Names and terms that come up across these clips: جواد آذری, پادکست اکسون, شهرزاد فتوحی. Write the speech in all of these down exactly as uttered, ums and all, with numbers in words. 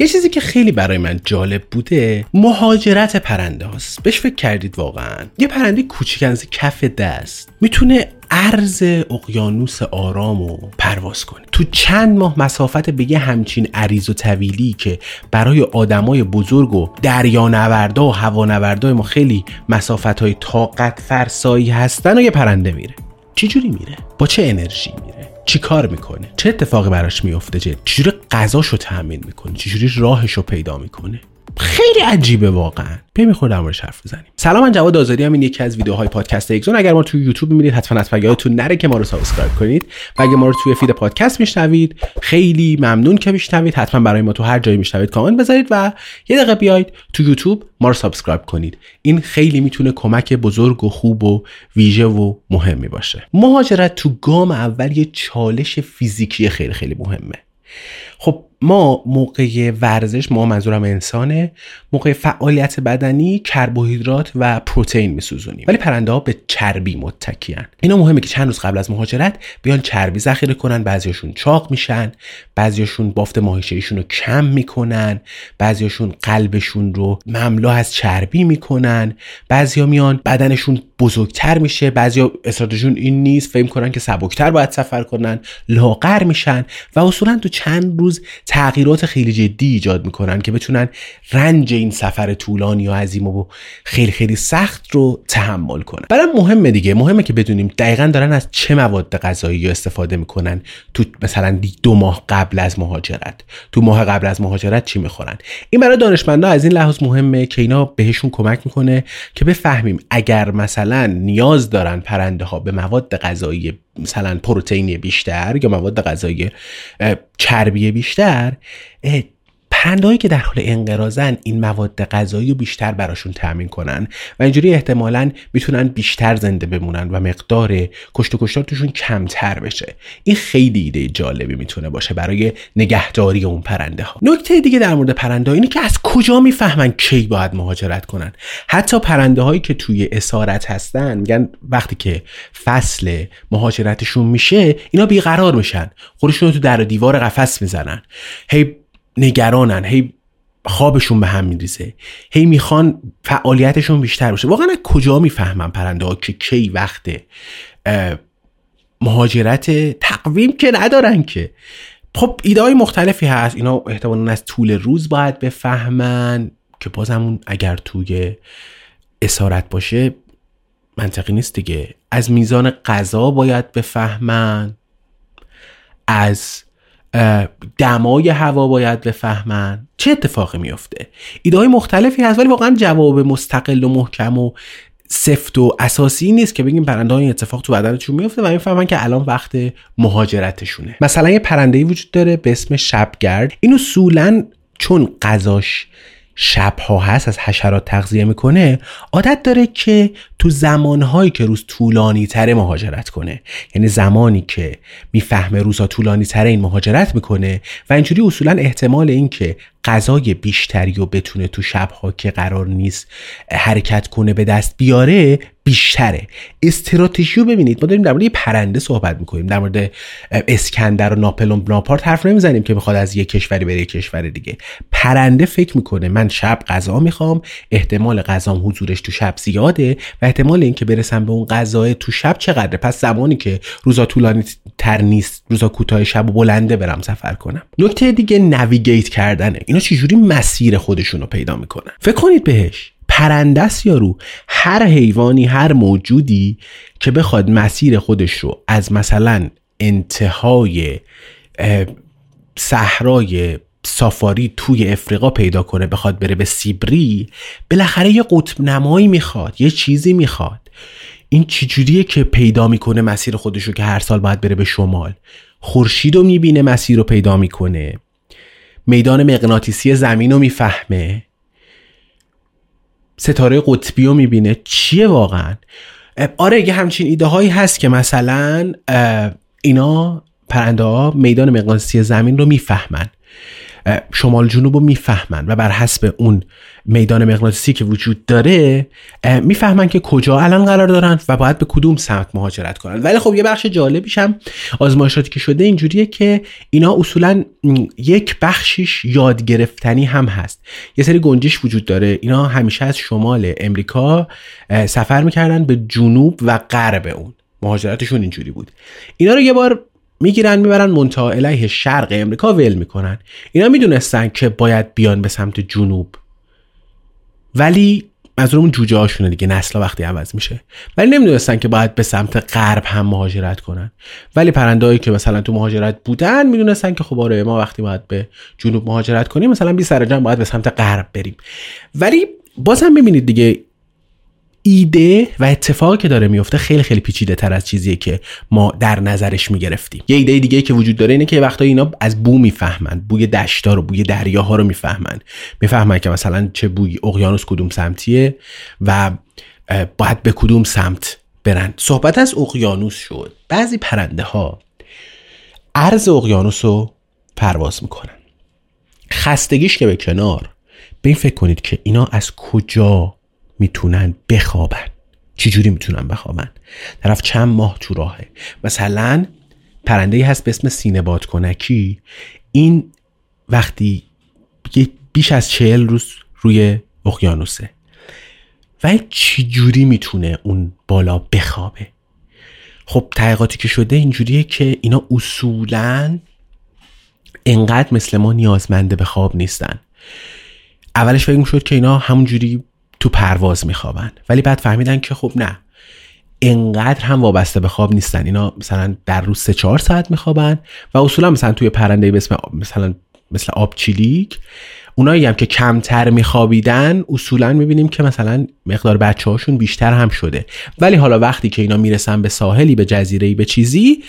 یه چیزی که خیلی برای من جالب بوده مهاجرت پرنده هاست. بهش فکر کردید واقعا؟ یه پرنده کوچیک از کف دست میتونه عرض اقیانوس آرامو پرواز کنه. تو چند ماه مسافت به یه همچین عریض و طویلی که برای آدمای بزرگ و دریانوردا و هوانوردای ما خیلی مسافت‌های طاقت فرسایی هستن و یه پرنده میره. چی جوری میره؟ با چه انرژی میره؟ چی کار میکنه؟ چه اتفاقی براش میفته؟ چجوری غذاشو تامین میکنه؟ چجوری راهشو پیدا میکنه؟ خیلی عجیبه واقعا. پی میخوره امروز حرف بزنیم. سلام، من جواد آذری ام. این یکی از ویدیوهای پادکست اکسون. اگر ما رو تو یوتیوب میبینید حتما حتما یادتون نره که ما رو سابسکرایب کنید. و اگه ما رو توی فید پادکست میشنوید، خیلی ممنون که میشنوید. حتما برای ما تو هر جایی میشنوید کامنت بذارید و یه دقیقه بیاید تو یوتیوب ما رو سابسکرایب کنید. این خیلی میتونه کمک بزرگ و خوب و ویژه و مهمی باشه. مهاجرت تو گام اول یه چالش فیزیکی خیلی خیلی مهمه. خب ما موقع ورزش، ما منظورم انسانه، موقع فعالیت بدنی کربوهیدرات و پروتئین میسوزونیم، ولی پرنده ها به چربی متکیان. اینا مهمه که چند روز قبل از مهاجرت بیان چربی ذخیره کنن. بعضیاشون چاق میشن، بعضیاشون بافت ماهیچه ایشون رو کم میکنن، بعضیاشون قلبشون رو مملو از چربی میکنن، بعضیا میان بدنشون بزرگتر میشه، بعضیا استراتژیشون این نیست، فهم میکنن که سبکتر باید سفر کنن، لاغر میشن و اصولا تو چند روز تغییرات خیلی جدی ایجاد میکنن که بتونن رنج این سفر طولانی و عظیم و خیلی خیلی سخت رو تحمل کنن. برام مهمه دیگه، مهمه که بدونیم دقیقاً دارن از چه مواد غذایی استفاده میکنن. تو مثلا دو ماه قبل از مهاجرت، تو ماه قبل از مهاجرت چی میخورن. این برای دانشمندا از این لحاظ مهمه که اینا بهشون کمک میکنه که بفهمیم اگر مثلا نیاز دارن پرنده ها به مواد غذایی مثلا پروتئینی بیشتر یا مواد غذایی چربی بیشتر، پرندهایی که در حال انقراضن این مواد غذایی رو بیشتر براشون تامین کنن و اینجوری احتمالاً میتونن بیشتر زنده بمونن و مقدار کشت و کشتار توشون کمتر بشه. این خیلی ایده جالبی میتونه باشه برای نگهداری اون پرنده ها. نکته دیگه در مورد پرنده ها اینه که از کجا میفهمن کی باید مهاجرت کنن. حتی پرنده هایی که توی اسارت هستن میگن وقتی که فصل مهاجرتشون میشه اینا بیقرار میشن، خودشون رو تو در و دیوار قفس میزنن، هی نگرانن، هی خوابشون به هم میریزه، هی میخوان فعالیتشون بیشتر بشه. واقعا کجا میفهمن پرنده ها که کی وقت مهاجرت؟ تقویم که ندارن که. خب ایده های مختلفی هست. اینا احتمالاً از طول روز باید بفهمن که بازمون اگر توی اسارت باشه منطقی نیست دیگه. از میزان غذا باید بفهمن، از دمای هوا باید بفهمن چه اتفاقی میفته. ایده‌های مختلفی هست ولی واقعا جواب مستقل و محکم و سفت و اساسی نیست که بگیم پرنده ها این اتفاق تو بدنشون میفته و میفهمن که الان وقت مهاجرتشونه. مثلا یه پرنده‌ای وجود داره به اسم شبگرد. این اصولاً چون غذاش شبها هست، از حشرات تغذیه میکنه، عادت داره که تو زمانهایی که روز طولانی تره مهاجرت کنه. یعنی زمانی که میفهمه روزا طولانی تره این مهاجرت میکنه و اینجوری اصولا احتمال این که غذای بیشتری و بتونه تو شبها که قرار نیست حرکت کنه به دست بیاره بیشتره. استراتژیو ببینید، ما داریم در مورد پرنده صحبت میکنیم، در مورد اسکندر و ناپل و ناپارت حرف نمیزنیم که بخواد از یک کشوری بره یک کشور دیگه. پرنده فکر میکنه من شب غذا میخوام، احتمال غذام حضورش تو شب زیاده و احتمال اینکه برسم به اون غذای تو شب چقدره، پس زمانی که روزا طولانی تر نیست، روزا کوتاه شب و بلنده برم سفر کنم. نکته دیگه نویگیت کردنه، اینا چجوری مسیر خودشونو پیدا میکنن. فکر کنید بهش، پرنده است یارو. هر حیوانی، هر موجودی که بخواد مسیر خودش رو از مثلا انتهای صحرای سافاری توی افریقا پیدا کنه بخواد بره به سیبری، بالاخره یه قطب نمایی میخواد، یه چیزی میخواد. این چجوریه که پیدا میکنه مسیر خودش رو که هر سال باید بره به شمال؟ خورشید رو میبینه، مسیر رو پیدا میکنه، میدان مغناطیسی زمین رو میفهمه، ستاره قطبی رو میبینه. چیه واقعا؟ آره یه همچین ایده هایی هست که مثلا اینا پرنده ها میدان مغناطیسی زمین رو میفهمن، شمال جنوب رو میفهمن و بر حسب اون میدان مغناطیسی که وجود داره میفهمن که کجا الان قرار دارن و باید به کدوم سمت مهاجرت کنن. ولی خب یه بخش جالبیش هم آزمایشاتی که شده اینجوریه که اینا اصولا یک بخشش یاد گرفتنی هم هست. یه سری گنجش وجود داره، اینا همیشه از شمال امریکا سفر میکردن به جنوب و غرب اون، مهاجرتشون اینجوری بود. اینا رو یه بار میگیرن میبرن منطقه علیه شرق امریکا ول میکنن. اینا میدونستن که باید بیان به سمت جنوب، ولی منظورمون جوجه هاشونه دیگه، نسل وقتی عوض میشه، ولی نمیدونستن که باید به سمت غرب هم مهاجرت کنن. ولی پرندهایی که مثلا تو مهاجرت بودن میدونستن که خب آره ما وقتی باید به جنوب مهاجرت کنیم مثلا بی سرجام باید به سمت غرب بریم. ولی بازم ببینید دیگه، ایده و اتفاقی که داره میفته خیلی خیلی پیچیده تر از چیزیه که ما در نظرش میگرفتیم. یه ایده دیگه که وجود داره اینه که وقتا اینا از بو میفهمن، بوی دشتا رو، بوی دریاها رو میفهمن، میفهمن که مثلا چه بوی اقیانوس کدوم سمتیه و باید به کدوم سمت برن. صحبت از اقیانوس شد، بعضی پرنده ها عرض اقیانوس رو پرواز میکنن. خستگیش که به کنار، به این فکر کنید که اینا از کجا میتونن بخوابن، چجوری میتونن بخوابن. طرف چند ماه تو راهه. مثلا پرنده‌ای هست به اسم سینه بادکنکی، این وقتی بیش از چهل روز روی اقیانوسه و چجوری میتونه اون بالا بخوابه. خب تحقیقاتی که شده اینجوریه که اینا اصولاً انقدر مثل ما نیازمنده به خواب نیستن. اولش فکر می‌شد که اینا همونجوری تو پرواز میخوابن، ولی بعد فهمیدن که خب نه، انقدر هم وابسته به خواب نیستن. اینا مثلا در روز سه چهار ساعت میخوابن و اصولا مثلا توی پرنده‌ای به اسم مثلا مثل آبچیلیک، اونایی هم که کمتر میخوابیدن اصولا میبینیم که مثلا مقدار بچه‌هاشون بیشتر هم شده، ولی حالا وقتی که اینا میرسن به ساحلی، به جزیره‌ای، به چیزی،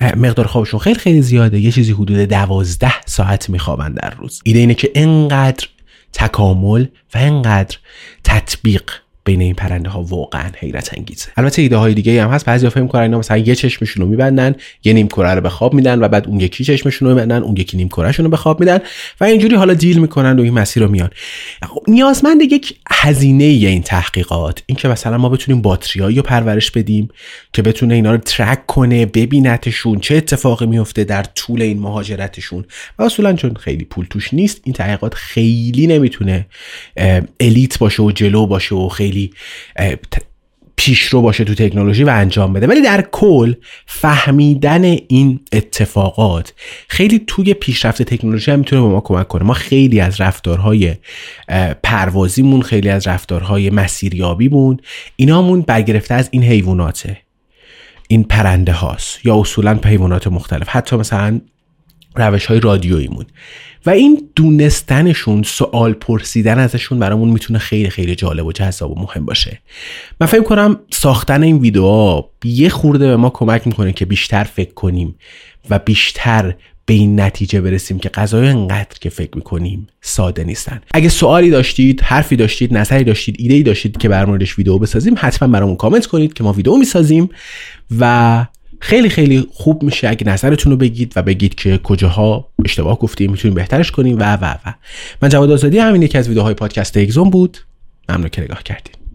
مقدار خوابشون خیلی خیلی زیاده، یه چیزی حدود دوازده ساعت میخوابن در روز. ایده اینه که انقدر تکامل و انقدر تطبیق بین این پرنده ها واقعا حیرت انگیزه. البته ایده های دیگه هم هست، بعضیا فکر می‌کنن اینا مثلا یه چشمشون رو میبندن، یه نیم کره رو به خواب میدن و بعد اون یکی چشمشون رو میبندن، اون یکی نیم کرهشون رو به خواب میدن و اینجوری حالا دیل میکنن و این مسیر رو میان. نیازمند یک هزینه ای این تحقیقات، این که مثلا ما بتونیم باتریایی رو پرورش بدیم که بتونه اینا رو ترک کنه، ببینتشون چه اتفاقی میفته در طول این مهاجرتشون. و اصولا چون خیلی پول توش نیست، این تحقیقات خیلی نمیتونه الیت باشه و جلو باشه و خیلی پیش رو باشه تو تکنولوژی و انجام بده. ولی در کل فهمیدن این اتفاقات خیلی توی پیشرفت تکنولوژی هم میتونه به ما کمک کنه. ما خیلی از رفتارهای پروازیمون، خیلی از رفتارهای مسیریابیمون، اینامون برگرفته از این حیواناته، این پرنده هاست یا اصولا حیوانات مختلف، حتی مثلا روش های رادیوییمون. و این دونستنشون، سوال پرسیدن ازشون برامون میتونه خیلی خیلی جالب و جذاب و مهم باشه. من فکر کنم ساختن این ویدیوها یه خورده به ما کمک میکنه که بیشتر فکر کنیم و بیشتر به این نتیجه برسیم که قضایا انقدر که فکر میکنیم ساده نیستن. اگه سوالی داشتید، حرفی داشتید، نظری داشتید، ایده‌ای داشتید که براموردش ویدیو بسازیم، حتما برامون کامنت کنید که ما ویدیو میسازیم و خیلی خیلی خوب میشه اگه نظرتون رو بگید و بگید که کجاها اشتباه گفتیم، میتونیم بهترش کنیم و و و من جواد آذری، همین یکی از ویدیوهای پادکست اکسون بود. ممنون که نگاه کردید.